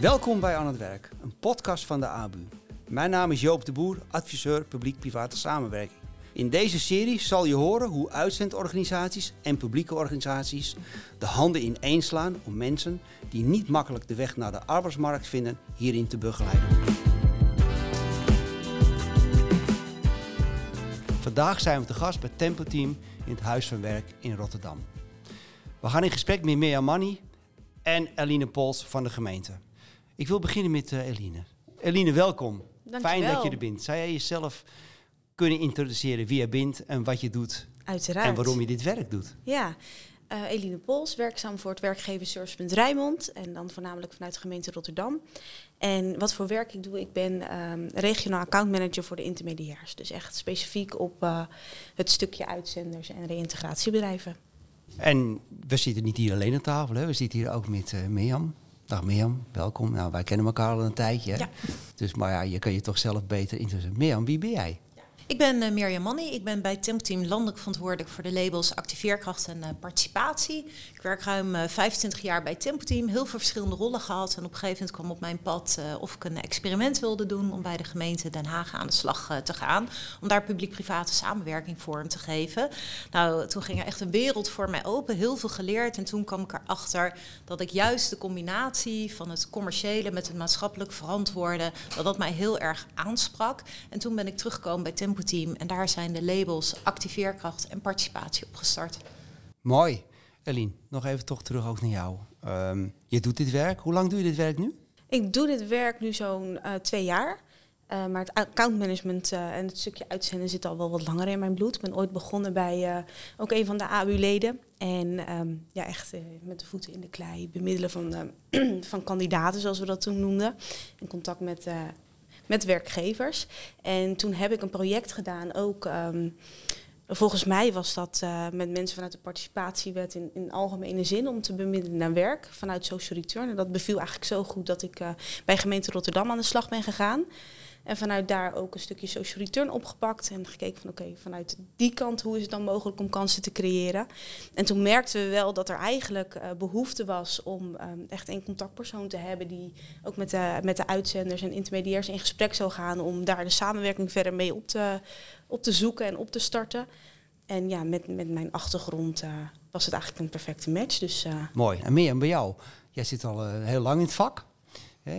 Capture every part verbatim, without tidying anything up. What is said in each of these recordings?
Welkom bij An het Werk, een podcast van de A B U. Mijn naam is Joop de Boer, adviseur publiek-private samenwerking. In deze serie zal je horen hoe uitzendorganisaties en publieke organisaties de handen ineen slaan om mensen die niet makkelijk de weg naar de arbeidsmarkt vinden hierin te begeleiden. Vandaag zijn we te gast bij Tempo-Team in het Huis van Werk in Rotterdam. We gaan in gesprek met Mirjam Manni en Eline Pols van de gemeente. Ik wil beginnen met uh, Eline. Eline, welkom. Dank Fijn je wel. dat je er bent. Zou jij jezelf kunnen introduceren wie je bent en wat je doet? Uiteraard. En waarom je dit werk doet? Ja, uh, Eline Pols, werkzaam voor het WerkgeversServicepunt Rijnmond en dan voornamelijk vanuit de gemeente Rotterdam. En wat voor werk ik doe, ik ben um, regionaal accountmanager voor de intermediairs. Dus echt specifiek op uh, het stukje uitzenders en reïntegratiebedrijven. En we zitten niet hier alleen aan tafel, hè? We zitten hier ook met uh, Mirjam. Dag Mirjam, welkom. Nou, wij kennen elkaar al een tijdje. Ja. Dus, maar ja, je kan je toch zelf beter introduceren. Mirjam, wie ben jij? Ik ben uh, Mirjam Manni. Ik ben bij Tempo-Team landelijk verantwoordelijk voor de labels Activeerkracht en uh, Participatie. Ik werk ruim uh, vijfentwintig jaar bij Tempo-Team. Heel veel verschillende rollen gehad. En op een gegeven moment kwam op mijn pad uh, of ik een experiment wilde doen om bij de gemeente Den Haag aan de slag uh, te gaan. Om daar publiek-private samenwerking vorm te geven. Nou, toen ging er echt een wereld voor mij open. Heel veel geleerd. En toen kwam ik erachter dat ik juist de combinatie van het commerciële met het maatschappelijk verantwoorden, dat dat mij heel erg aansprak. En toen ben ik teruggekomen bij Tempo-Team. Team. En daar zijn de labels Activeerkracht en Participatie op gestart. Mooi. Eline, nog even toch terug ook naar jou. Um, je doet dit werk. Hoe lang doe je dit werk nu? Ik doe dit werk nu zo'n uh, twee jaar. Uh, maar het accountmanagement uh, en het stukje uitzenden zit al wel wat langer in mijn bloed. Ik ben ooit begonnen bij uh, ook een van de A B U-leden. En um, ja, echt uh, met de voeten in de klei bemiddelen van, uh, van kandidaten, zoals we dat toen noemden. In contact met... Uh, Met werkgevers. En toen heb ik een project gedaan, ook um, volgens mij was dat uh, met mensen vanuit de Participatiewet in, in algemene zin om te bemiddelen naar werk vanuit social return. En dat beviel eigenlijk zo goed dat ik uh, bij gemeente Rotterdam aan de slag ben gegaan. En vanuit daar ook een stukje social return opgepakt en gekeken van oké, okay, vanuit die kant hoe is het dan mogelijk om kansen te creëren. En toen merkten we wel dat er eigenlijk uh, behoefte was om um, echt een contactpersoon te hebben die ook met de, met de uitzenders en intermediairs in gesprek zou gaan om daar de samenwerking verder mee op te, op te zoeken en op te starten. En ja, met, met mijn achtergrond uh, was het eigenlijk een perfecte match. Dus, uh, Mooi. En Mirjam, bij jou? Jij zit al uh, heel lang in het vak.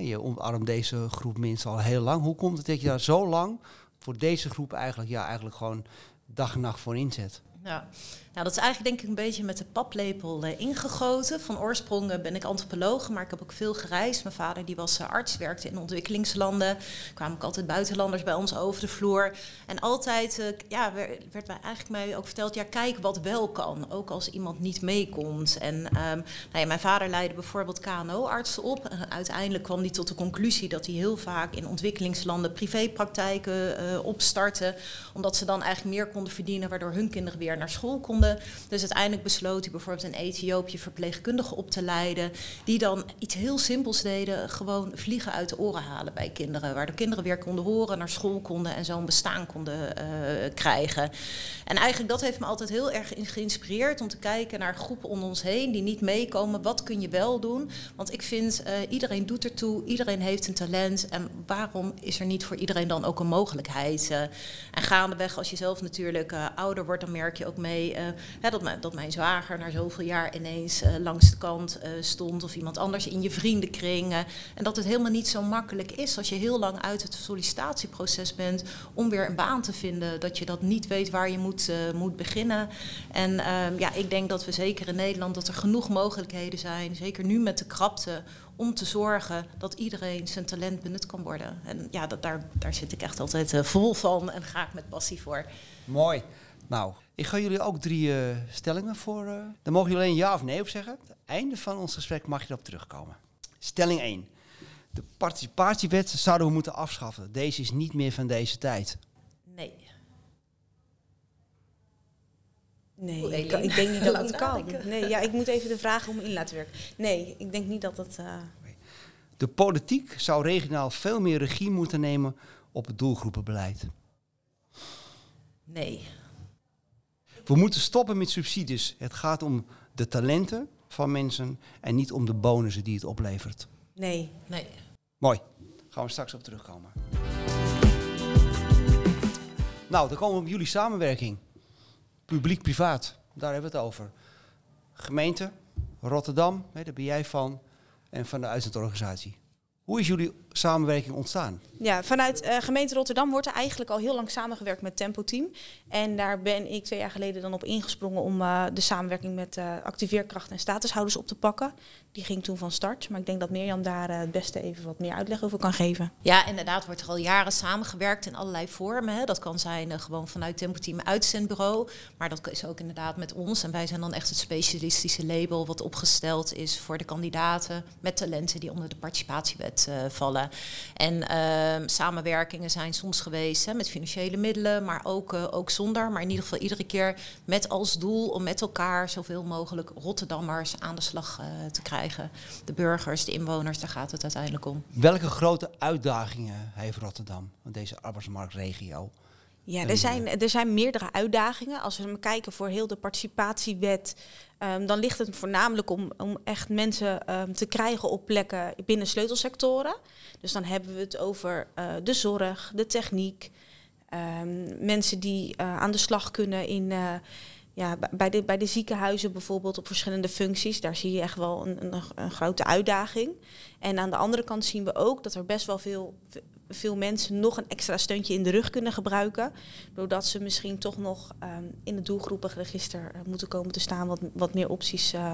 Je omarmt deze groep mensen al heel lang. Hoe komt het dat je daar zo lang voor deze groep eigenlijk, ja, eigenlijk gewoon dag en nacht voor inzet? Ja. Nou, dat is eigenlijk denk ik een beetje met de paplepel eh, ingegoten. Van oorsprong ben ik antropoloog, maar ik heb ook veel gereisd. Mijn vader die was uh, arts, werkte in ontwikkelingslanden. Kwamen ook altijd buitenlanders bij ons over de vloer. En altijd uh, ja, werd, werd mij eigenlijk mij ook verteld, ja, kijk wat wel kan. Ook als iemand niet meekomt. En um, nou ja, mijn vader leidde bijvoorbeeld K N O-artsen op. En uiteindelijk kwam hij tot de conclusie dat hij heel vaak in ontwikkelingslanden privépraktijken uh, opstartte. Omdat ze dan eigenlijk meer konden verdienen, waardoor hun kinderen weer naar school konden. Dus uiteindelijk besloot hij bijvoorbeeld in Ethiopië verpleegkundigen op te leiden. Die dan iets heel simpels deden. Gewoon vliegen uit de oren halen bij kinderen. Waardoor kinderen weer konden horen, naar school konden en zo'n bestaan konden uh, krijgen. En eigenlijk dat heeft me altijd heel erg geïnspireerd om te kijken naar groepen om ons heen die niet meekomen. Wat kun je wel doen? Want ik vind uh, iedereen doet ertoe. Iedereen heeft een talent. En waarom is er niet voor iedereen dan ook een mogelijkheid? Uh, en gaandeweg als je zelf natuurlijk uh, ouder wordt, dan merk je ook mee... Uh, Ja, dat, mijn, dat mijn zwager na zoveel jaar ineens uh, langs de kant uh, stond of iemand anders in je vriendenkring. Uh, en dat het helemaal niet zo makkelijk is als je heel lang uit het sollicitatieproces bent om weer een baan te vinden. Dat je dat niet weet waar je moet, uh, moet beginnen. En uh, ja, ik denk dat we zeker in Nederland dat er genoeg mogelijkheden zijn, zeker nu met de krapte, om te zorgen dat iedereen zijn talent benut kan worden. En ja, dat, daar, daar zit ik echt altijd uh, vol van en ga ik met passie voor. Mooi. Nou, ik ga jullie ook drie uh, stellingen voor. Uh, daar mogen jullie alleen ja of nee op zeggen. Aan het einde van ons gesprek mag je erop terugkomen. Stelling één. De participatiewet zouden we moeten afschaffen. Deze is niet meer van deze tijd. Nee. Nee, o, ik, ik denk niet dat het kan. Nee, ja, ik moet even de vraag om in laten werken. Nee, ik denk niet dat dat... Uh... De politiek zou regionaal veel meer regie moeten nemen op het doelgroepenbeleid. Nee. We moeten stoppen met subsidies. Het gaat om de talenten van mensen en niet om de bonussen die het oplevert. Nee. nee. Mooi. Gaan we straks op terugkomen. Nou, dan komen we op jullie samenwerking. Publiek-privaat, daar hebben we het over. Gemeente, Rotterdam, hè, daar ben jij van en van de uitzendorganisatie. Hoe is jullie samenwerking ontstaan? Ja, vanuit uh, gemeente Rotterdam wordt er eigenlijk al heel lang samengewerkt met Tempo-Team. En daar ben ik twee jaar geleden dan op ingesprongen om uh, de samenwerking met uh, Activeerkracht en statushouders op te pakken. Die ging toen van start, maar ik denk dat Mirjam daar uh, het beste even wat meer uitleg over kan geven. Ja, inderdaad wordt er al jaren samengewerkt in allerlei vormen. Hè. Dat kan zijn uh, gewoon vanuit Tempo-Team uitzendbureau, maar dat is ook inderdaad met ons. En wij zijn dan echt het specialistische label wat opgesteld is voor de kandidaten met talenten die onder de Participatiewet uh, vallen. En uh, samenwerkingen zijn soms geweest hè, met financiële middelen, maar ook, uh, ook zonder. Maar in ieder geval iedere keer met als doel om met elkaar zoveel mogelijk Rotterdammers aan de slag uh, te krijgen. De burgers, de inwoners, daar gaat het uiteindelijk om. Welke grote uitdagingen heeft Rotterdam, deze arbeidsmarktregio? Ja, er zijn, er zijn meerdere uitdagingen. Als we kijken voor heel de participatiewet, um, dan ligt het voornamelijk om, om echt mensen um, te krijgen op plekken binnen sleutelsectoren. Dus dan hebben we het over uh, de zorg, de techniek, um, mensen die uh, aan de slag kunnen in... Uh, Ja, bij de, bij de ziekenhuizen bijvoorbeeld op verschillende functies, daar zie je echt wel een, een, een grote uitdaging. En aan de andere kant zien we ook dat er best wel veel, veel mensen nog een extra steuntje in de rug kunnen gebruiken. Doordat ze misschien toch nog um, in het doelgroepenregister moeten komen te staan, wat, wat meer opties uh,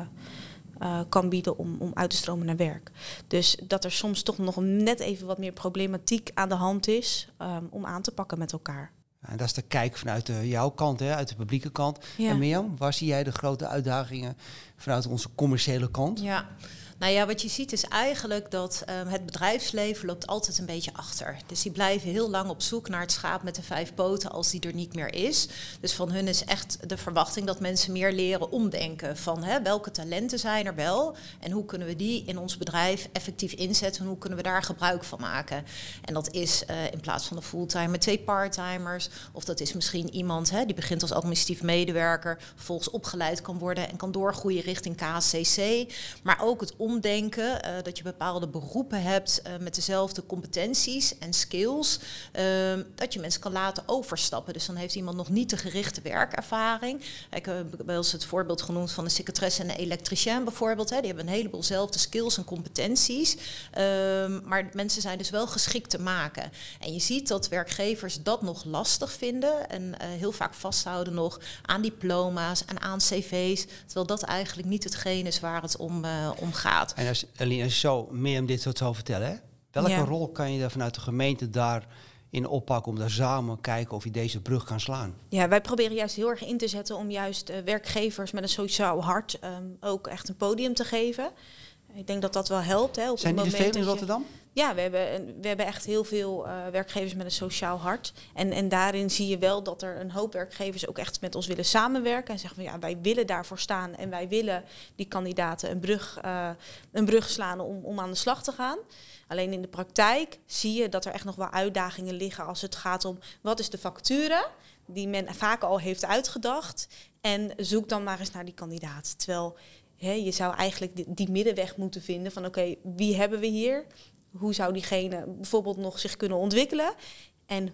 uh, kan bieden om, om uit te stromen naar werk. Dus dat er soms toch nog net even wat meer problematiek aan de hand is um, om aan te pakken met elkaar. En dat is de kijk vanuit de, jouw kant, hè, uit de publieke kant. Ja. En Mirjam, waar zie jij de grote uitdagingen vanuit onze commerciële kant? Ja. Nou ja, wat je ziet is eigenlijk dat um, het bedrijfsleven loopt altijd een beetje achter. Dus die blijven heel lang op zoek naar het schaap met de vijf poten als die er niet meer is. Dus van hun is echt de verwachting dat mensen meer leren omdenken van hè, welke talenten zijn er wel en hoe kunnen we die in ons bedrijf effectief inzetten en hoe kunnen we daar gebruik van maken. En dat is uh, in plaats van een fulltimer twee parttimers of dat is misschien iemand hè, die begint als administratief medewerker, vervolgens opgeleid kan worden en kan doorgroeien richting K C C, maar ook het omdenken, uh, dat je bepaalde beroepen hebt uh, met dezelfde competenties en skills, uh, dat je mensen kan laten overstappen. Dus dan heeft iemand nog niet de gerichte werkervaring. Ik heb wel eens het voorbeeld genoemd van een secretaresse en een elektricien bijvoorbeeld. Hè. Die hebben een heleboel zelfde skills en competenties, uh, maar mensen zijn dus wel geschikt te maken. En je ziet dat werkgevers dat nog lastig vinden en uh, heel vaak vasthouden nog aan diploma's en aan cv's, terwijl dat eigenlijk niet hetgeen is waar het om, uh, om gaat. En als Eline zo meer om dit soort zou vertellen, hè? Welke ja. rol kan je daar vanuit de gemeente daar in oppakken om daar samen kijken of je deze brug kan slaan? Ja, wij proberen juist heel erg in te zetten om juist uh, werkgevers met een sociaal hart um, ook echt een podium te geven. Ik denk dat dat wel helpt. Hè, op Zijn die veel in Rotterdam? Je, ja, we hebben, we hebben echt heel veel uh, werkgevers met een sociaal hart. En, en daarin zie je wel dat er een hoop werkgevers ook echt met ons willen samenwerken. En zeggen van ja, wij willen daarvoor staan. En wij willen die kandidaten een brug, uh, een brug slaan om, om aan de slag te gaan. Alleen in de praktijk zie je dat er echt nog wel uitdagingen liggen als het gaat om wat is de facturen die men vaak al heeft uitgedacht. En zoek dan maar eens naar die kandidaat. Terwijl... He, je zou eigenlijk die middenweg moeten vinden van oké, okay, wie hebben we hier? Hoe zou diegene bijvoorbeeld nog zich kunnen ontwikkelen? En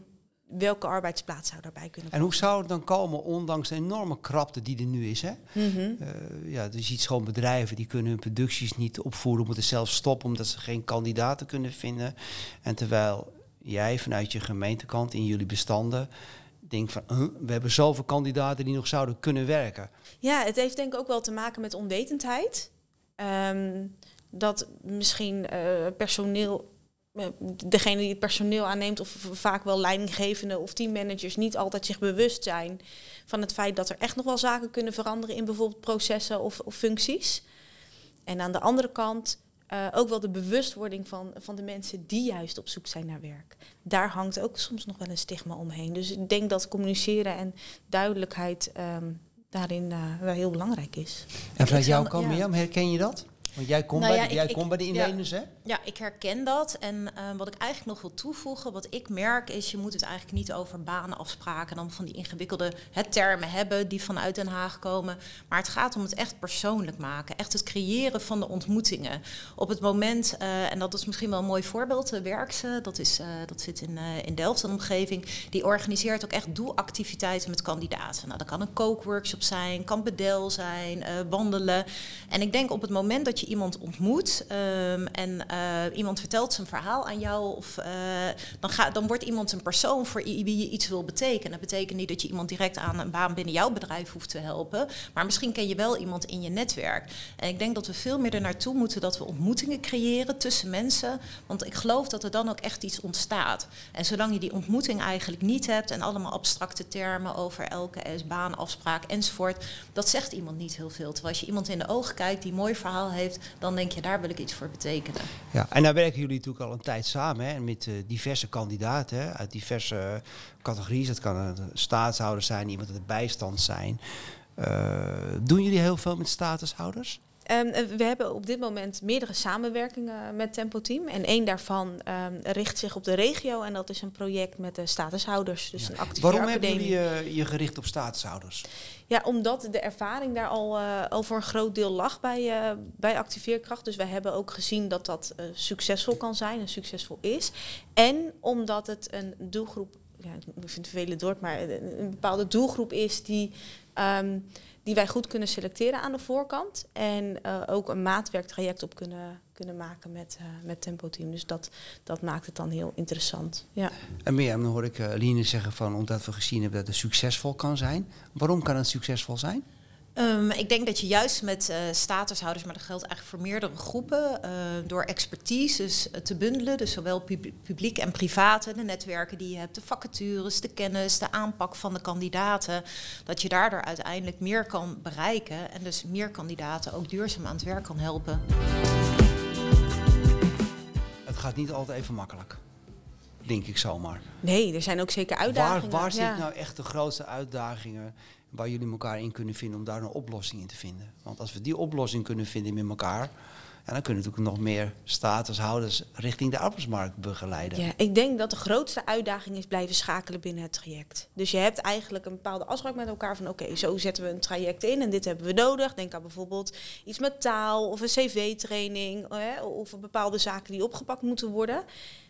welke arbeidsplaats zou daarbij kunnen komen? En hoe zou het dan komen, ondanks de enorme krapte die er nu is? Hè? Mm-hmm. uh, ja, je ziet gewoon bedrijven die kunnen hun producties niet opvoeren, moeten zelf stoppen omdat ze geen kandidaten kunnen vinden. En terwijl jij vanuit je gemeentekant in jullie bestanden... denk van, uh, we hebben zoveel kandidaten die nog zouden kunnen werken. Ja, het heeft denk ik ook wel te maken met onwetendheid. Um, dat misschien uh, personeel, uh, degene die het personeel aanneemt... of vaak wel leidinggevende of teammanagers... niet altijd zich bewust zijn van het feit dat er echt nog wel zaken kunnen veranderen... in bijvoorbeeld processen of, of functies. En aan de andere kant... Uh, ook wel de bewustwording van, van de mensen die juist op zoek zijn naar werk. Daar hangt ook soms nog wel een stigma omheen. Dus ik denk dat communiceren en duidelijkheid um, daarin uh, wel heel belangrijk is. En vanuit jouw kant, Mirjam, herken je dat? Want jij komt nou bij, ja, ik, kom bij de inwoners, ja, hè? Ja, ik herken dat. En uh, wat ik eigenlijk nog wil toevoegen, wat ik merk is, je moet het eigenlijk niet over banenafspraken en dan van die ingewikkelde het termen hebben die vanuit Den Haag komen. Maar het gaat om het echt persoonlijk maken. Echt het creëren van de ontmoetingen. Op het moment, uh, en dat is misschien wel een mooi voorbeeld, de Werkse, dat, is, uh, dat zit in, uh, in Delft, een omgeving, die organiseert ook echt doelactiviteiten met kandidaten. Nou, dat kan een kookworkshop zijn, kan bedel zijn, uh, wandelen. En ik denk op het moment dat je iemand ontmoet um, en uh, iemand vertelt zijn verhaal aan jou, of uh, dan, ga, dan wordt iemand een persoon voor i- wie je iets wil betekenen. Dat betekent niet dat je iemand direct aan een baan binnen jouw bedrijf hoeft te helpen, maar misschien ken je wel iemand in je netwerk. En ik denk dat we veel meer er naartoe moeten dat we ontmoetingen creëren tussen mensen, want ik geloof dat er dan ook echt iets ontstaat. En zolang je die ontmoeting eigenlijk niet hebt en allemaal abstracte termen over L K S, baanafspraak enzovoort, dat zegt iemand niet heel veel. Terwijl als je iemand in de ogen kijkt die een mooi verhaal heeft, dan denk je, daar wil ik iets voor betekenen. Ja, en daar werken jullie natuurlijk al een tijd samen, hè, met uh, diverse kandidaten, hè, uit diverse uh, categorieën. Dat kan een statushouder zijn, iemand uit de bijstand zijn. Uh, doen jullie heel veel met statushouders? Um, we hebben op dit moment meerdere samenwerkingen met Tempo-Team. En één daarvan um, richt zich op de regio. En dat is een project met de statushouders. Dus ja. Een Activeeracademie. Waarom hebben jullie uh, je gericht op statushouders? Ja, omdat de ervaring daar al, uh, al voor een groot deel lag bij, uh, bij Activeerkracht. Dus wij hebben ook gezien dat dat uh, succesvol kan zijn en succesvol is. En omdat het een doelgroep, ja, ik vind het vervelend woord, maar een bepaalde doelgroep is die... Um, die wij goed kunnen selecteren aan de voorkant. En uh, ook een maatwerktraject op kunnen, kunnen maken met, uh, met Tempo-Team. Dus dat, dat maakt het dan heel interessant. Ja. En Mirjam, dan hoor ik uh, Eline zeggen van, omdat we gezien hebben dat het succesvol kan zijn. Waarom kan het succesvol zijn? Um, ik denk dat je juist met uh, statushouders, maar dat geldt eigenlijk voor meerdere groepen, uh, door expertise dus, uh, te bundelen, dus zowel pub- publiek en private, de netwerken die je hebt, de vacatures, de kennis, de aanpak van de kandidaten, dat je daardoor uiteindelijk meer kan bereiken en dus meer kandidaten ook duurzaam aan het werk kan helpen. Het gaat niet altijd even makkelijk, denk ik zomaar. Nee, er zijn ook zeker uitdagingen. Waar, waar zit ja. nou echt de grootste uitdagingen waar jullie elkaar in kunnen vinden om daar een oplossing in te vinden? Want als we die oplossing kunnen vinden met elkaar, ja, dan kunnen we natuurlijk nog meer statushouders richting de arbeidsmarkt begeleiden. Ja, ik denk dat de grootste uitdaging is blijven schakelen binnen het traject. Dus je hebt eigenlijk een bepaalde afspraak met elkaar van oké, okay, zo zetten we een traject in en dit hebben we nodig. Denk aan bijvoorbeeld iets met taal of een cv-training of bepaalde zaken die opgepakt moeten worden.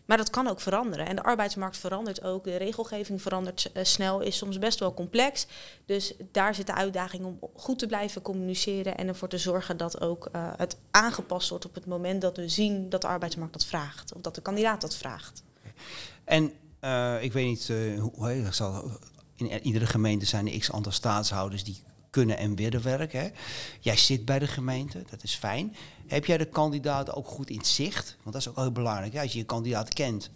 Maar dat kan ook veranderen. En de arbeidsmarkt verandert ook. De regelgeving verandert uh, snel, is soms best wel complex. Dus daar zit de uitdaging om goed te blijven communiceren en ervoor te zorgen dat ook uh, het aangepast wordt op het moment dat we zien dat de arbeidsmarkt dat vraagt. Of dat de kandidaat dat vraagt. En uh, ik weet niet, uh, hoe, ik zal, in iedere gemeente zijn er x aantal staatshouders die kunnen en willen werken. Hè? Jij zit bij de gemeente, dat is fijn. Heb jij de kandidaten ook goed in zicht? Want dat is ook heel belangrijk, hè? Als je je kandidaat kent.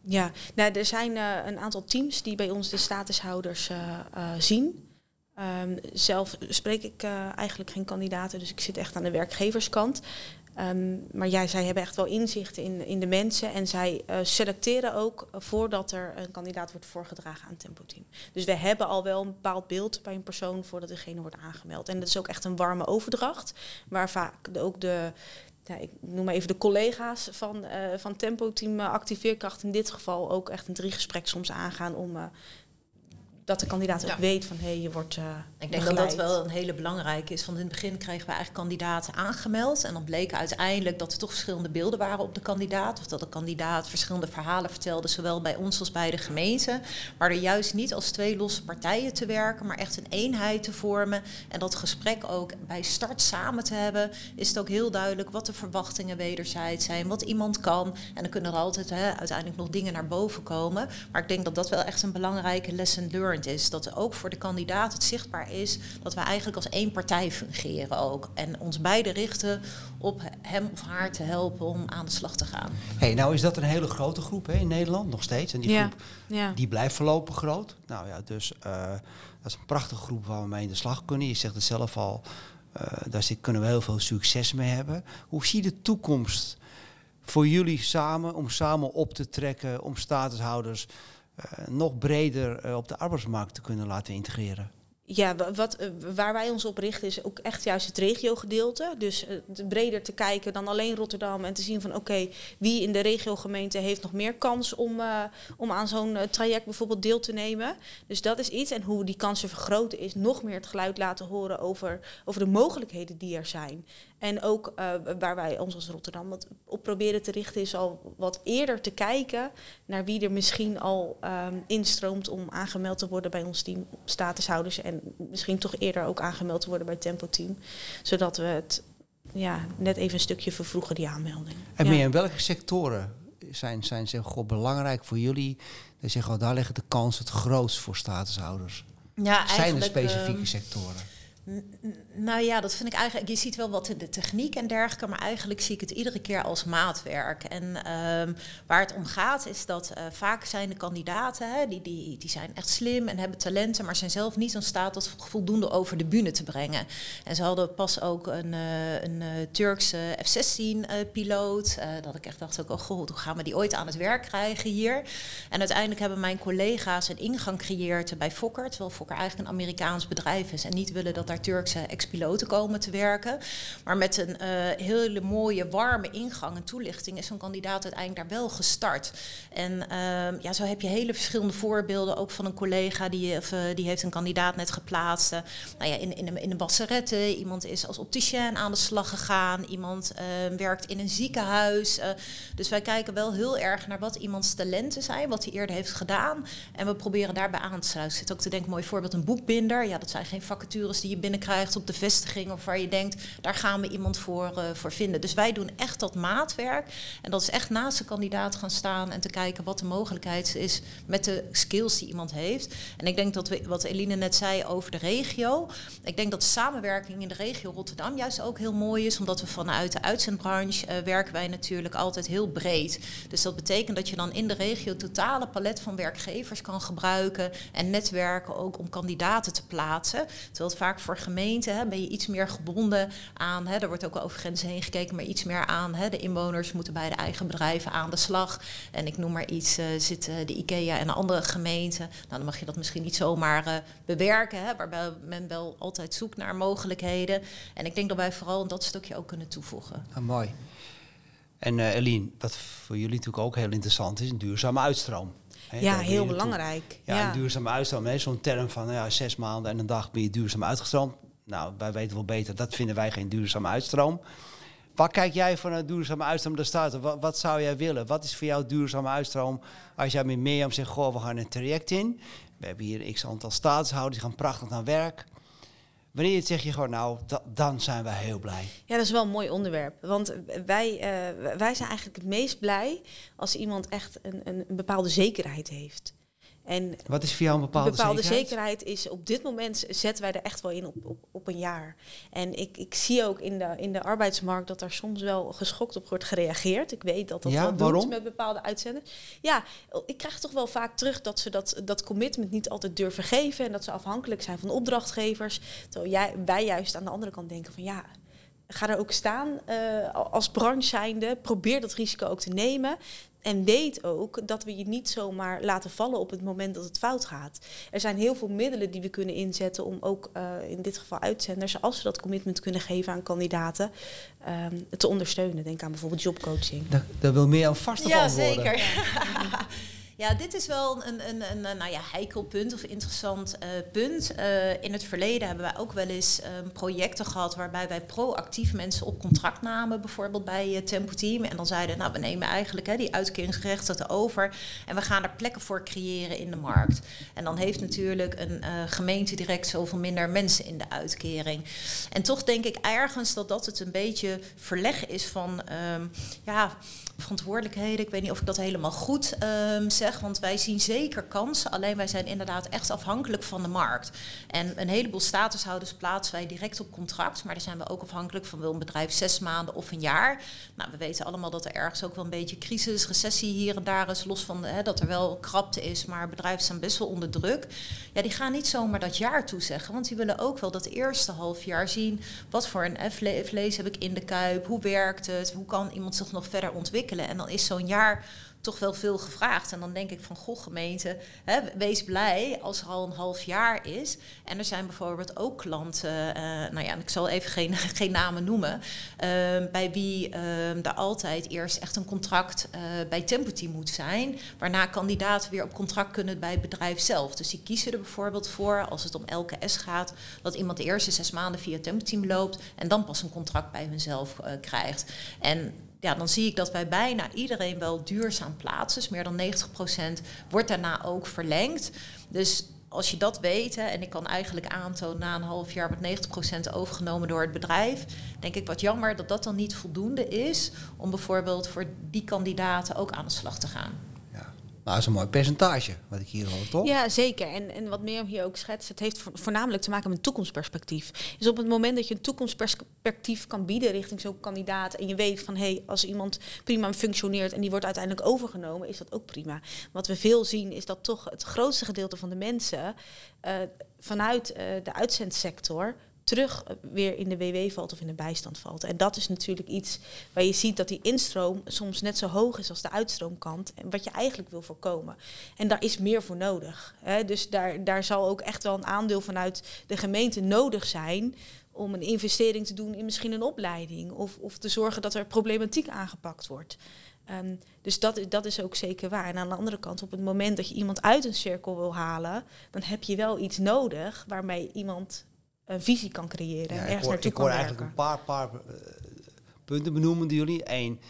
Ja, nou, er zijn uh, een aantal teams die bij ons de statushouders uh, uh, zien. Um, zelf spreek ik uh, eigenlijk geen kandidaten, dus ik zit echt aan de werkgeverskant. Um, maar ja, zij hebben echt wel inzicht in, in de mensen en zij uh, selecteren ook voordat er een kandidaat wordt voorgedragen aan Tempo-Team. Dus we hebben al wel een bepaald beeld bij een persoon voordat degene wordt aangemeld. En dat is ook echt een warme overdracht, waar vaak de, ook de, nou, ik noem maar even de collega's van, uh, van Tempo-Team uh, Activeerkracht in dit geval ook echt een driegesprek soms aangaan om... Uh, dat de kandidaat ook ja. weet van, hé, hey, je wordt uh, Ik denk begeleid. Dat dat wel een hele belangrijke is. Want in het begin kregen we eigenlijk kandidaten aangemeld. En dan bleek uiteindelijk dat er toch verschillende beelden waren op de kandidaat. Of dat de kandidaat verschillende verhalen vertelde, zowel bij ons als bij de gemeente. Maar er juist niet als twee losse partijen te werken, maar echt een eenheid te vormen. En dat gesprek ook bij start samen te hebben, is het ook heel duidelijk wat de verwachtingen wederzijds zijn, wat iemand kan. En dan kunnen er altijd hè, uiteindelijk nog dingen naar boven komen. Maar ik denk dat dat wel echt een belangrijke lesson learned is. Dat ook voor de kandidaat het zichtbaar is dat we eigenlijk als één partij fungeren ook. En ons beide richten op hem of haar te helpen om aan de slag te gaan. Hey, nou is dat een hele grote groep hè, in Nederland nog steeds. En die ja. groep ja. die blijft voorlopig groot. Nou ja, dus uh, dat is een prachtige groep waar we mee in de slag kunnen. Je zegt het zelf al, uh, daar zit, kunnen we heel veel succes mee hebben. Hoe zie je de toekomst voor jullie samen, om samen op te trekken, om statushouders... Uh, nog breder uh, op de arbeidsmarkt te kunnen laten integreren? Ja, wat, waar wij ons op richten is ook echt juist het regiogedeelte. Dus uh, breder te kijken dan alleen Rotterdam en te zien van oké, okay, wie in de regiogemeente heeft nog meer kans om, uh, om aan zo'n traject bijvoorbeeld deel te nemen. Dus dat is iets. En hoe die kansen vergroten is nog meer het geluid laten horen over, over de mogelijkheden die er zijn. En ook uh, waar wij ons als Rotterdam op proberen te richten is al wat eerder te kijken naar wie er misschien al um, instroomt om aangemeld te worden bij ons team, statushouders. En misschien toch eerder ook aangemeld te worden bij Tempo-Team. Zodat we het ja, net even een stukje vervroegen, die aanmelding. En meer, ja. In welke sectoren zijn, zijn ze goh, belangrijk voor jullie? Ze zeggen, oh, daar liggen de kans het grootst voor statushouders. Ja, zijn er specifieke um, sectoren? Nou ja, dat vind ik eigenlijk... Je ziet wel wat in de techniek en dergelijke, maar eigenlijk zie ik het iedere keer als maatwerk. En um, waar het om gaat is dat uh, vaak zijn de kandidaten, hè, die, die, die zijn echt slim en hebben talenten, maar zijn zelf niet in staat dat voldoende over de bühne te brengen. En ze hadden pas ook een, uh, een uh, Turkse F zestien piloot, uh, dat ik echt dacht ook, oh god, hoe gaan we die ooit aan het werk krijgen hier? En uiteindelijk hebben mijn collega's een ingang gecreëerd bij Fokker, terwijl Fokker eigenlijk een Amerikaans bedrijf is en niet willen dat daar Turkse ex-piloten komen te werken. Maar met een uh, hele mooie, warme ingang en toelichting is zo'n kandidaat uiteindelijk daar wel gestart. En uh, ja, zo heb je hele verschillende voorbeelden, ook van een collega die, of, uh, die heeft een kandidaat net geplaatst. Uh, nou ja, in, in, een, in een basserette, iemand is als opticien aan de slag gegaan, iemand uh, werkt in een ziekenhuis. Uh, dus wij kijken wel heel erg naar wat iemands talenten zijn, wat hij eerder heeft gedaan. En we proberen daarbij aan te sluiten. Ik zit ook te denken, mooi voorbeeld, een boekbinder. Ja, dat zijn geen vacatures die je binnenkrijgt op de vestiging of waar je denkt, daar gaan we iemand voor, uh, voor vinden. Dus wij doen echt dat maatwerk en dat is echt naast de kandidaat gaan staan en te kijken wat de mogelijkheid is met de skills die iemand heeft. En ik denk dat we, wat Eline net zei over de regio, ik denk dat de samenwerking in de regio Rotterdam juist ook heel mooi is, omdat we vanuit de uitzendbranche uh, werken wij natuurlijk altijd heel breed. Dus dat betekent dat je dan in de regio totale palet van werkgevers kan gebruiken en netwerken ook om kandidaten te plaatsen. Terwijl het vaak voor gemeente, hè, ben je iets meer gebonden aan, hè, er wordt ook over grenzen heen gekeken, maar iets meer aan, hè, de inwoners moeten bij de eigen bedrijven aan de slag. En ik noem maar iets, uh, zit uh, de IKEA en andere gemeenten. Nou, dan mag je dat misschien niet zomaar uh, bewerken, hè, waarbij men wel altijd zoekt naar mogelijkheden. En ik denk dat wij vooral dat stukje ook kunnen toevoegen. Ah, mooi. En uh, Eline, wat voor jullie natuurlijk ook heel interessant is, een duurzame uitstroom. He, ja, heel belangrijk. Ja, ja, een duurzame uitstroom. He, zo'n term van ja, zes maanden en een dag ben je duurzaam uitgestroomd. Nou, wij weten wel beter, dat vinden wij geen duurzame uitstroom. Waar kijk jij voor een duurzame uitstroom te starten? Wat, wat zou jij willen? Wat is voor jou duurzame uitstroom? Als jij met Mirjam zegt, goh, we gaan een traject in. We hebben hier x aantal statushouders, die gaan prachtig aan werk. Wanneer je het zegt, je gewoon, nou, da- dan zijn wij heel blij. Ja, dat is wel een mooi onderwerp. Want wij, uh, wij zijn eigenlijk het meest blij als iemand echt een, een bepaalde zekerheid heeft. En wat is voor jou een bepaalde, bepaalde zekerheid? zekerheid is, op dit moment zetten wij er echt wel in op, op, op een jaar. En ik, ik zie ook in de, in de arbeidsmarkt dat daar soms wel geschokt op wordt gereageerd. Ik weet dat dat ja, wel doet met bepaalde uitzenders. Ja, ik krijg toch wel vaak terug dat ze dat, dat commitment niet altijd durven geven. En dat ze afhankelijk zijn van opdrachtgevers. Terwijl jij, wij juist aan de andere kant denken van ja... Ga er ook staan uh, als branche zijnde. Probeer dat risico ook te nemen. En weet ook dat we je niet zomaar laten vallen op het moment dat het fout gaat. Er zijn heel veel middelen die we kunnen inzetten om ook uh, in dit geval uitzenders, als ze dat commitment kunnen geven aan kandidaten, um, te ondersteunen. Denk aan bijvoorbeeld jobcoaching. Daar, daar wil meer aan vast op ja, antwoorden. Zeker. Ja. Ja, dit is wel een, een, een, een nou ja, heikel punt of interessant uh, punt. Uh, in het verleden hebben wij ook wel eens um, projecten gehad waarbij wij proactief mensen op contract namen, bijvoorbeeld bij uh, Tempo-Team. En dan zeiden, nou, we nemen eigenlijk hè, die uitkeringsgerechten over en we gaan er plekken voor creëren in de markt. En dan heeft natuurlijk een uh, gemeente direct zoveel minder mensen in de uitkering. En toch denk ik ergens dat dat het een beetje verleg is van um, ja, verantwoordelijkheden. Ik weet niet of ik dat helemaal goed um, zeg. Want wij zien zeker kansen, alleen wij zijn inderdaad echt afhankelijk van de markt. En een heleboel statushouders plaatsen wij direct op contract, maar daar zijn we ook afhankelijk van, wil een bedrijf zes maanden of een jaar. Nou, we weten allemaal dat er ergens ook wel een beetje crisis, recessie hier en daar is, los van hè, dat er wel krapte is, maar bedrijven zijn best wel onder druk. Ja, die gaan niet zomaar dat jaar toezeggen, want die willen ook wel dat eerste half jaar zien, wat voor een vlees heb ik in de kuip, hoe werkt het, hoe kan iemand zich nog verder ontwikkelen. En dan is zo'n jaar toch wel veel gevraagd. En dan denk ik van, goh gemeente, hè, wees blij als er al een half jaar is. En er zijn bijvoorbeeld ook klanten, uh, nou ja, ik zal even geen, geen namen noemen, uh, bij wie uh, er altijd eerst echt een contract uh, bij Tempo-Team moet zijn. Waarna kandidaten weer op contract kunnen bij het bedrijf zelf. Dus die kiezen er bijvoorbeeld voor, als het om L K S gaat, dat iemand de eerste zes maanden via Tempo-Team loopt en dan pas een contract bij hunzelf uh, krijgt. En ja, dan zie ik dat bij bijna iedereen wel duurzaam plaatst. Dus meer dan negentig procent wordt daarna ook verlengd. Dus als je dat weet, hè, en ik kan eigenlijk aantonen na een half jaar wordt negentig procent overgenomen door het bedrijf, denk ik wat jammer dat dat dan niet voldoende is om bijvoorbeeld voor die kandidaten ook aan de slag te gaan. Ja, nou, dat is een mooi percentage wat ik hier hoor, toch? Ja, zeker. En, en wat Mirjam hier ook schetst, het heeft voornamelijk te maken met een toekomstperspectief. Dus op het moment dat je een toekomstperspectief kan bieden richting zo'n kandidaat en je weet van, hé, hey, als iemand prima functioneert en die wordt uiteindelijk overgenomen, is dat ook prima. Wat we veel zien is dat toch het grootste gedeelte van de mensen uh, vanuit uh, de uitzendsector terug weer in de W W valt of in de bijstand valt. En dat is natuurlijk iets waar je ziet dat die instroom soms net zo hoog is als de uitstroomkant. En wat je eigenlijk wil voorkomen. En daar is meer voor nodig. Hè? Dus daar, daar zal ook echt wel een aandeel vanuit de gemeente nodig zijn om een investering te doen in misschien een opleiding. Of, of te zorgen dat er problematiek aangepakt wordt. Um, dus dat, dat is ook zeker waar. En aan de andere kant, op het moment dat je iemand uit een cirkel wil halen, dan heb je wel iets nodig waarmee iemand een visie kan creëren. Ja, en ergens naartoe kan werken. Ik hoor eigenlijk een paar, paar uh, punten benoemen die jullie. Eén,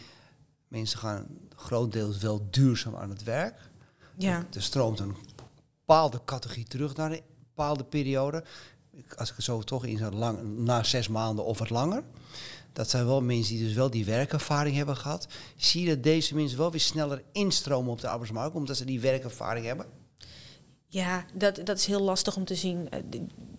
mensen gaan grotendeels wel duurzaam aan het werk. Ja. Er stroomt een bepaalde categorie terug naar een bepaalde periode. Als ik het zo toch in zou lang, na zes maanden of wat langer. Dat zijn wel mensen die dus wel die werkervaring hebben gehad. Zie je dat deze mensen wel weer sneller instromen op de arbeidsmarkt, omdat ze die werkervaring hebben? Ja, dat, dat is heel lastig om te zien.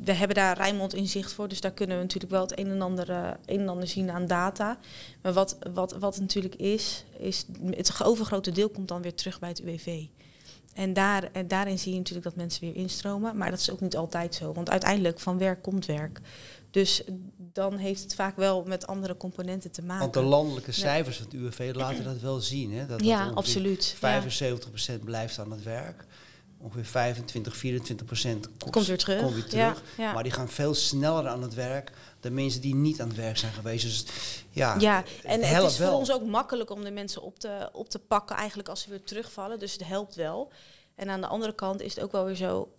We hebben daar Rijnmond in zicht voor, dus daar kunnen we natuurlijk wel het een en ander, uh, een en ander zien aan data. Maar wat, wat, wat natuurlijk is, is het overgrote deel komt dan weer terug bij het U W V. En, daar, en daarin zie je natuurlijk dat mensen weer instromen, maar dat is ook niet altijd zo. Want uiteindelijk van werk komt werk. Dus dan heeft het vaak wel met andere componenten te maken. Want de landelijke cijfers van het U W V laten dat wel zien. Hè? Dat ja, absoluut. vijfenzeventig procent blijft aan het werk. Ongeveer vijfentwintig, vierentwintig procent kost, komt weer terug. Komt weer terug. Ja, ja. Maar die gaan veel sneller aan het werk dan mensen die niet aan het werk zijn geweest. Dus ja, ja. En het, het is wel voor ons ook makkelijk om de mensen op te, op te pakken eigenlijk als ze weer terugvallen. Dus het helpt wel. En aan de andere kant is het ook wel weer zo,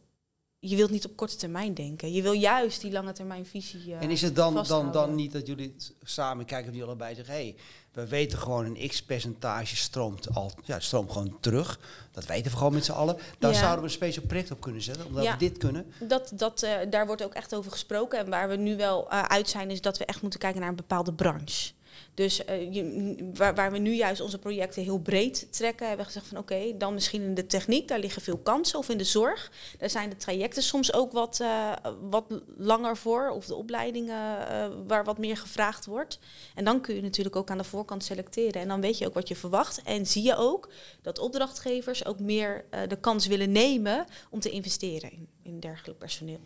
je wilt niet op korte termijn denken. Je wil juist die lange termijn visie uh, En is het dan, dan, dan niet dat jullie samen kijken of jullie allebei zeggen, hé, hey, we weten gewoon een x-percentage stroomt al, ja, stroomt gewoon terug. Dat weten we gewoon met z'n allen. Daar ja. zouden we een speciaal project op kunnen zetten, omdat ja, we dit kunnen. Dat, dat, uh, daar wordt ook echt over gesproken. En waar we nu wel uh, uit zijn, is dat we echt moeten kijken naar een bepaalde branche. Dus uh, je, waar, waar we nu juist onze projecten heel breed trekken, hebben we gezegd van oké, okay, dan misschien in de techniek, daar liggen veel kansen. Of in de zorg, daar zijn de trajecten soms ook wat, uh, wat langer voor. Of de opleidingen uh, waar wat meer gevraagd wordt. En dan kun je natuurlijk ook aan de voorkant selecteren. En dan weet je ook wat je verwacht. En zie je ook dat opdrachtgevers ook meer uh, de kans willen nemen om te investeren in, in dergelijk personeel.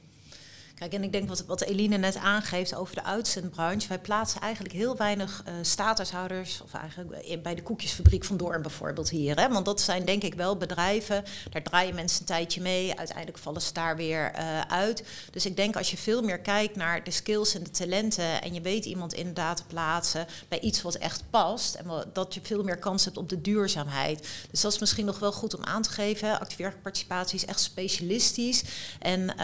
Kijk, en ik denk wat, wat Eline net aangeeft over de uitzendbranche. Wij plaatsen eigenlijk heel weinig uh, statushouders, of eigenlijk bij de koekjesfabriek van Doorn bijvoorbeeld hier. Hè? Want dat zijn denk ik wel bedrijven, daar draaien mensen een tijdje mee. Uiteindelijk vallen ze daar weer uh, uit. Dus ik denk als je veel meer kijkt naar de skills en de talenten en je weet iemand inderdaad te plaatsen bij iets wat echt past. En wat, dat je veel meer kans hebt op de duurzaamheid. Dus dat is misschien nog wel goed om aan te geven. Activeerparticipatie is echt specialistisch. En uh,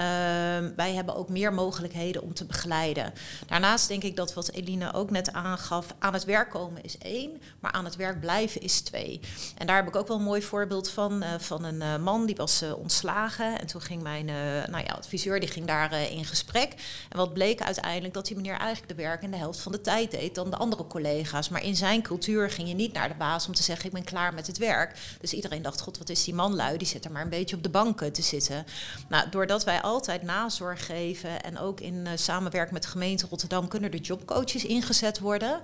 wij hebben ook meer mogelijkheden om te begeleiden. Daarnaast denk ik dat wat Eline ook net aangaf, aan het werk komen is één, maar aan het werk blijven is twee. En daar heb ik ook wel een mooi voorbeeld van, uh, van een uh, man die was uh, ontslagen en toen ging mijn uh, nou ja, adviseur die ging daar uh, in gesprek. En wat bleek uiteindelijk dat die meneer eigenlijk de werk in de helft van de tijd deed dan de andere collega's. Maar in zijn cultuur ging je niet naar de baas om te zeggen ik ben klaar met het werk. Dus iedereen dacht, god wat is die man lui, die zit er maar een beetje op de banken te zitten. Nou, doordat wij altijd nazorg geven en ook in uh, samenwerking met de gemeente Rotterdam kunnen er jobcoaches ingezet worden.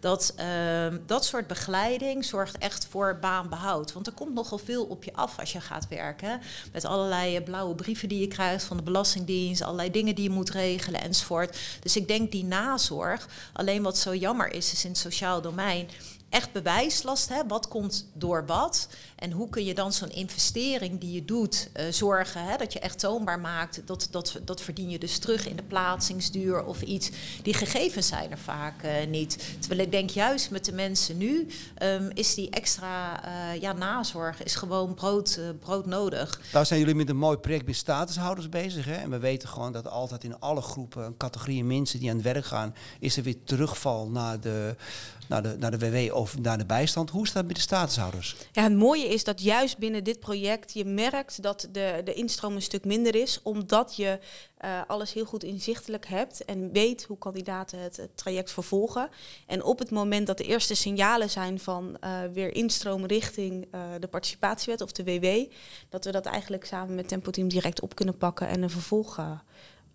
Dat, uh, dat soort begeleiding zorgt echt voor baanbehoud. Want er komt nogal veel op je af als je gaat werken. Met allerlei uh, blauwe brieven die je krijgt van de Belastingdienst, allerlei dingen die je moet regelen enzovoort. Dus ik denk die nazorg, alleen wat zo jammer is, is in het sociaal domein echt bewijslast, hè? Wat komt door wat? En hoe kun je dan zo'n investering die je doet uh, zorgen, hè? Dat je echt toonbaar maakt, dat, dat, dat verdien je dus terug in de plaatsingsduur of iets. Die gegevens zijn er vaak uh, niet. Terwijl ik denk juist met de mensen nu um, is die extra uh, ja, nazorg is gewoon brood, uh, brood nodig. Nou zijn jullie met een mooi project bij statushouders bezig, hè? En we weten gewoon dat altijd in alle groepen, categorieën mensen die aan het werk gaan, is er weer terugval naar de, naar de, naar de W W of naar de bijstand. Hoe staat het met de statushouders? Ja, het mooie is dat juist binnen dit project je merkt dat de, de instroom een stuk minder is, omdat je uh, alles heel goed inzichtelijk hebt en weet hoe kandidaten het, het traject vervolgen. En op het moment dat de eerste signalen zijn van uh, weer instroom richting uh, de Participatiewet of de W W, dat we dat eigenlijk samen met Tempo-Team direct op kunnen pakken en een vervolg uh,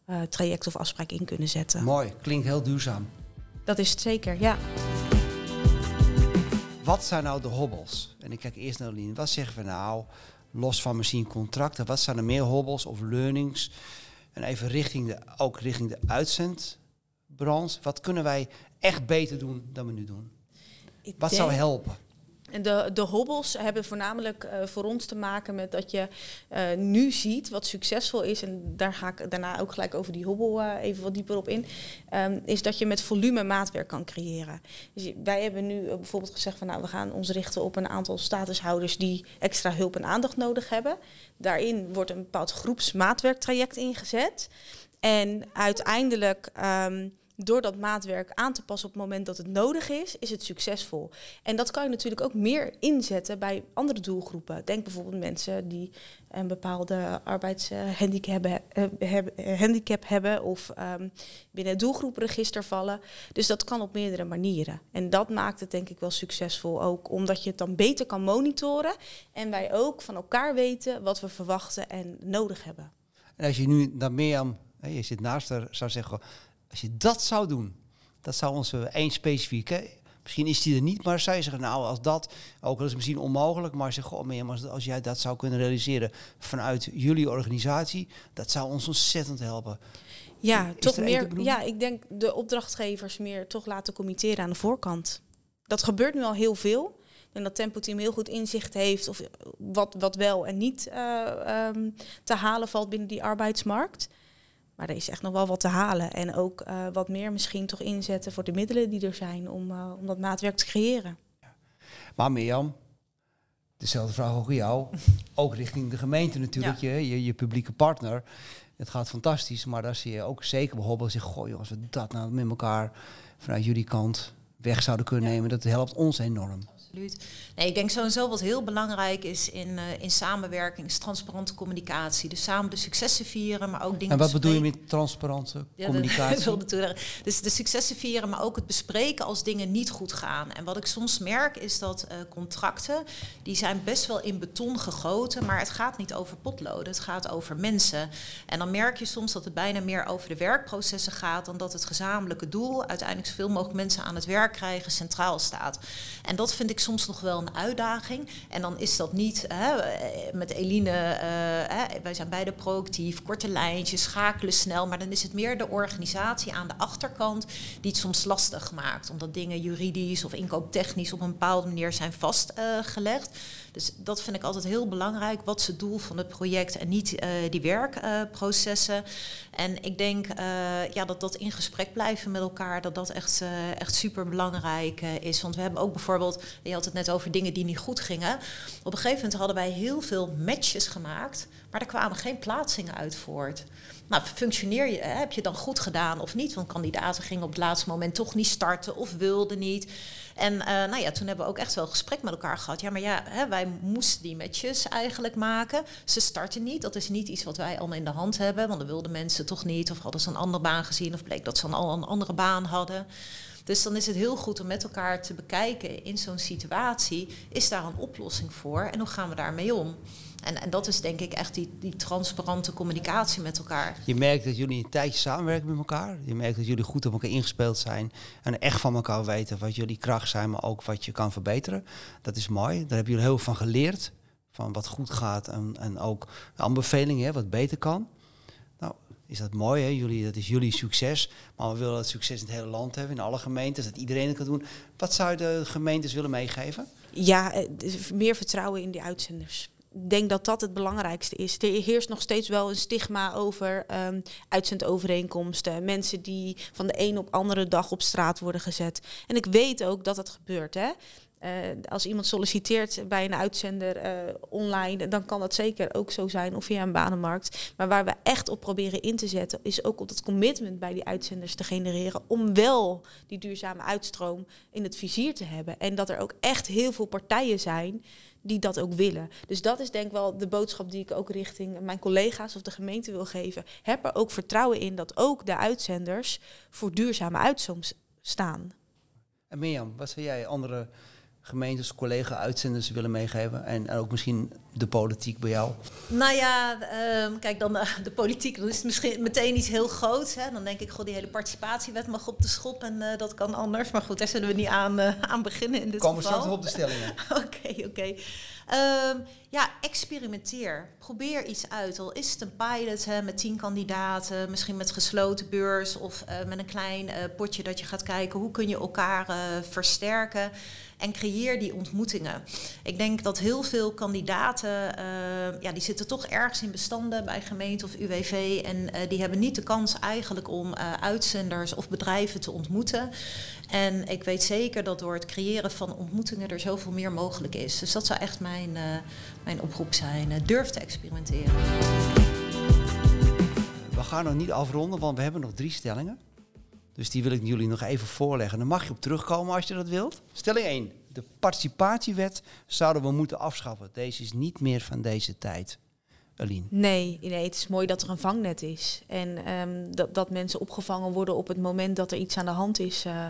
uh, traject of afspraak in kunnen zetten. Mooi, klinkt heel duurzaam. Dat is het zeker, ja. Wat zijn nou de hobbels? En ik kijk eerst naar Eline. Wat zeggen we nou, los van misschien contracten, wat zijn er meer hobbels of learnings? En even richting de, ook richting de uitzendbranche. Wat kunnen wij echt beter doen dan we nu doen? Ik wat denk... zou helpen? En de, de hobbels hebben voornamelijk uh, voor ons te maken met dat je uh, nu ziet wat succesvol is. En daar ga ik daarna ook gelijk over die hobbel uh, even wat dieper op in. Um, is dat je met volume maatwerk kan creëren. Dus wij hebben nu uh, bijvoorbeeld gezegd van nou, we gaan ons richten op een aantal statushouders die extra hulp en aandacht nodig hebben. Daarin wordt een bepaald groepsmaatwerktraject ingezet. En uiteindelijk... Um, Door dat maatwerk aan te passen op het moment dat het nodig is, is het succesvol. En dat kan je natuurlijk ook meer inzetten bij andere doelgroepen. Denk bijvoorbeeld mensen die een bepaalde arbeidshandicap hebben, hebben of um, binnen het doelgroepregister vallen. Dus dat kan op meerdere manieren. En dat maakt het denk ik wel succesvol ook, omdat je het dan beter kan monitoren. En wij ook van elkaar weten wat we verwachten en nodig hebben. En als je nu naar Mirjam, je zit naast haar, zou zeggen... Als je dat zou doen, dat zou ons één specifiek, hè? Misschien is die er niet, maar zij zeggen, nou, als dat, ook al is het misschien onmogelijk, maar zeg, goh, maar als, als jij dat zou kunnen realiseren vanuit jullie organisatie, dat zou ons ontzettend helpen. Ja, toch meer, ja, ik denk de opdrachtgevers meer toch laten committeren aan de voorkant. Dat gebeurt nu al heel veel. En dat Tempo-Team heel goed inzicht heeft of wat, wat wel en niet uh, um, te halen valt binnen die arbeidsmarkt. Maar er is echt nog wel wat te halen. En ook uh, wat meer misschien toch inzetten voor de middelen die er zijn om, uh, om dat maatwerk te creëren. Ja. Maar Mirjam, dezelfde vraag ook aan jou. Ook richting de gemeente natuurlijk, ja. je, je, je publieke partner. Het gaat fantastisch, maar daar zie je ook zeker bijvoorbeeld zich gooien. Als we dat nou met elkaar vanuit jullie kant weg zouden kunnen ja. nemen, dat helpt ons enorm. Absoluut. Nee, ik denk sowieso wat heel belangrijk is in, uh, in samenwerking is transparante communicatie. Dus samen de successen vieren, maar ook dingen. En wat bedoel je met transparante ja, communicatie? De, dus de successen vieren, maar ook het bespreken als dingen niet goed gaan. En wat ik soms merk is dat uh, contracten, die zijn best wel in beton gegoten, maar het gaat niet over potloden, het gaat over mensen. En dan merk je soms dat het bijna meer over de werkprocessen gaat dan dat het gezamenlijke doel, uiteindelijk zoveel mogelijk mensen aan het werk krijgen, centraal staat. En dat vind ik soms nog wel een uitdaging. En dan is dat niet, hè, met Eline, uh, hè, wij zijn beide proactief, korte lijntjes, schakelen snel, maar dan is het meer de organisatie aan de achterkant die het soms lastig maakt, omdat dingen juridisch of inkooptechnisch op een bepaalde manier zijn vastgelegd. Uh, dus dat vind ik altijd heel belangrijk. Wat is het doel van het project en niet uh, die werkprocessen. Uh, en ik denk uh, ja, dat dat in gesprek blijven met elkaar, dat dat echt, uh, echt super belangrijk uh, is. Want we hebben ook bijvoorbeeld... Je had het net over dingen die niet goed gingen. Op een gegeven moment hadden wij heel veel matches gemaakt, maar er kwamen geen plaatsingen uit voort. Nou, functioneer je, heb je dan goed gedaan of niet? Want kandidaten gingen op het laatste moment toch niet starten of wilden niet. En uh, nou ja, toen hebben we ook echt wel een gesprek met elkaar gehad. Ja, maar ja, hè, wij moesten die matches eigenlijk maken. Ze starten niet. Dat is niet iets wat wij allemaal in de hand hebben. Want dan wilden mensen toch niet. Of hadden ze een andere baan gezien. Of bleek dat ze al een andere baan hadden. Dus dan is het heel goed om met elkaar te bekijken in zo'n situatie. Is daar een oplossing voor en hoe gaan we daarmee om? En, en dat is denk ik echt die, die transparante communicatie met elkaar. Je merkt dat jullie een tijdje samenwerken met elkaar. Je merkt dat jullie goed op elkaar ingespeeld zijn. En echt van elkaar weten wat jullie kracht zijn, maar ook wat je kan verbeteren. Dat is mooi. Daar hebben jullie heel veel van geleerd. Van wat goed gaat en, en ook aanbevelingen, hè, wat beter kan. Nou, is dat mooi, hè? Jullie, dat is jullie succes. Maar we willen dat succes in het hele land hebben, in alle gemeentes, dat iedereen het kan doen. Wat zou je de gemeentes willen meegeven? Ja, meer vertrouwen in die uitzenders. Ik denk dat dat het belangrijkste is. Er heerst nog steeds wel een stigma over um, uitzendovereenkomsten. Mensen die van de een op andere dag op straat worden gezet. En ik weet ook dat dat gebeurt, hè. Uh, als iemand solliciteert bij een uitzender uh, online, dan kan dat zeker ook zo zijn of via een banenmarkt. Maar waar we echt op proberen in te zetten, is ook op dat commitment bij die uitzenders te genereren om wel die duurzame uitstroom in het vizier te hebben. En dat er ook echt heel veel partijen zijn die dat ook willen. Dus dat is denk ik wel de boodschap die ik ook richting mijn collega's of de gemeente wil geven. Heb er ook vertrouwen in dat ook de uitzenders voor duurzame uitstroom staan. En Mirjam, wat zou jij andere gemeentes, collega, uitzenders willen meegeven? En, en ook misschien de politiek bij jou? Nou ja, um, kijk, dan uh, de politiek, dan is het misschien meteen iets heel groots. Hè? Dan denk ik, goh, die hele participatiewet mag op de schop en uh, dat kan anders. Maar goed, daar zullen we niet aan, uh, aan beginnen in dit geval. Komen we straks op de stellingen. Oké, oké. Okay, okay. um, ja, experimenteer. Probeer iets uit. Al is het een pilot, hè, met tien kandidaten, misschien met gesloten beurs of uh, met een klein uh, potje dat je gaat kijken, hoe kun je elkaar uh, versterken? En creëer die ontmoetingen. Ik denk dat heel veel kandidaten, uh, ja, die zitten toch ergens in bestanden bij gemeente of U W V. En uh, die hebben niet de kans eigenlijk om uh, uitzenders of bedrijven te ontmoeten. En ik weet zeker dat door het creëren van ontmoetingen er zoveel meer mogelijk is. Dus dat zou echt mijn, uh, mijn oproep zijn. Uh, durf te experimenteren. We gaan nog niet afronden, want we hebben nog drie stellingen. Dus die wil ik jullie nog even voorleggen. Dan mag je op terugkomen als je dat wilt. Stelling één. De participatiewet zouden we moeten afschaffen. Deze is niet meer van deze tijd. Eline? Nee, nee, het is mooi dat er een vangnet is. En um, dat, dat mensen opgevangen worden op het moment dat er iets aan de hand is. Uh,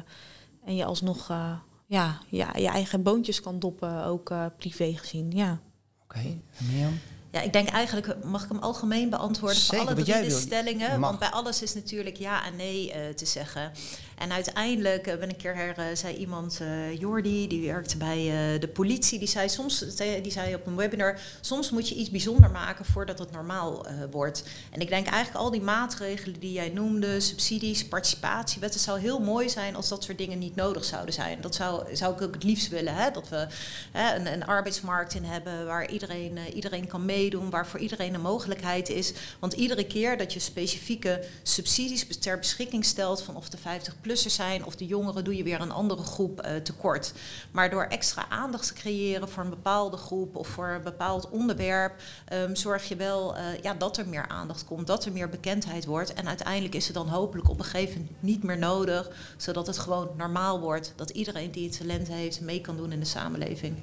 en je alsnog uh, ja, ja, je eigen boontjes kan doppen, ook uh, privé gezien. Ja. Oké, okay. Mirjam? Ja, ik denk eigenlijk, mag ik hem algemeen beantwoorden? Zeker, voor alle drie de stellingen? Want bij alles is natuurlijk ja en nee uh, te zeggen. En uiteindelijk uh, ben een keer her, uh, zei iemand, uh, Jordi, die werkte bij uh, de politie. Die zei, soms, die zei op een webinar, soms moet je iets bijzonder maken voordat het normaal uh, wordt. En ik denk eigenlijk al die maatregelen die jij noemde, subsidies, participatiewet. Het zou heel mooi zijn als dat soort dingen niet nodig zouden zijn. Dat zou, zou ik ook het liefst willen, hè? Dat we hè, een, een arbeidsmarkt in hebben waar iedereen, uh, iedereen kan mee. Doen, waar voor iedereen een mogelijkheid is. Want iedere keer dat je specifieke subsidies ter beschikking stelt, van of de vijftig-plussers zijn of de jongeren, doe je weer een andere groep uh, tekort. Maar door extra aandacht te creëren voor een bepaalde groep of voor een bepaald onderwerp, um, zorg je wel uh, ja, dat er meer aandacht komt, dat er meer bekendheid wordt. En uiteindelijk is het dan hopelijk op een gegeven moment niet meer nodig, zodat het gewoon normaal wordt dat iedereen die het talent heeft mee kan doen in de samenleving.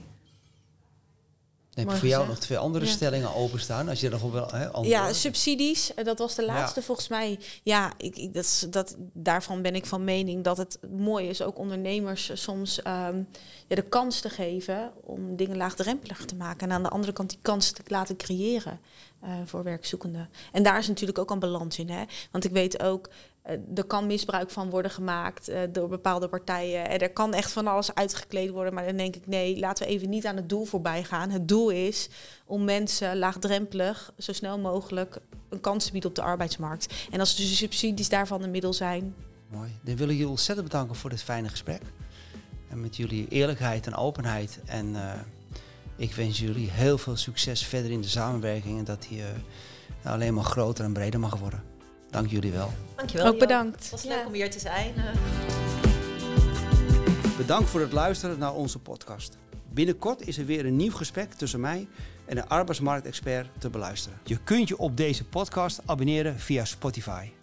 Dan heb je voor jou nog twee andere ja. stellingen openstaan. Als je nog wel, he, ja, subsidies, dat was de laatste ja. volgens mij. Ja, ik, ik, dat, dat, daarvan ben ik van mening dat het mooi is ook ondernemers soms um, ja, de kans te geven om dingen laagdrempelig te maken. En aan de andere kant die kans te laten creëren uh, voor werkzoekenden. En daar is natuurlijk ook een balans in. Hè? Want ik weet ook, er kan misbruik van worden gemaakt uh, door bepaalde partijen. En er kan echt van alles uitgekleed worden. Maar dan denk ik, nee, laten we even niet aan het doel voorbij gaan. Het doel is om mensen laagdrempelig, zo snel mogelijk, een kans te bieden op de arbeidsmarkt. En als de subsidies daarvan een middel zijn. Mooi. Dan wil ik jullie ontzettend bedanken voor dit fijne gesprek. En met jullie eerlijkheid en openheid. En uh, ik wens jullie heel veel succes verder in de samenwerking. En dat die uh, alleen maar groter en breder mag worden. Dank jullie wel. Dankjewel. Ook bedankt. Het was leuk ja. om hier te zijn. Bedankt voor het luisteren naar onze podcast. Binnenkort is er weer een nieuw gesprek tussen mij en een arbeidsmarktexpert te beluisteren. Je kunt je op deze podcast abonneren via Spotify.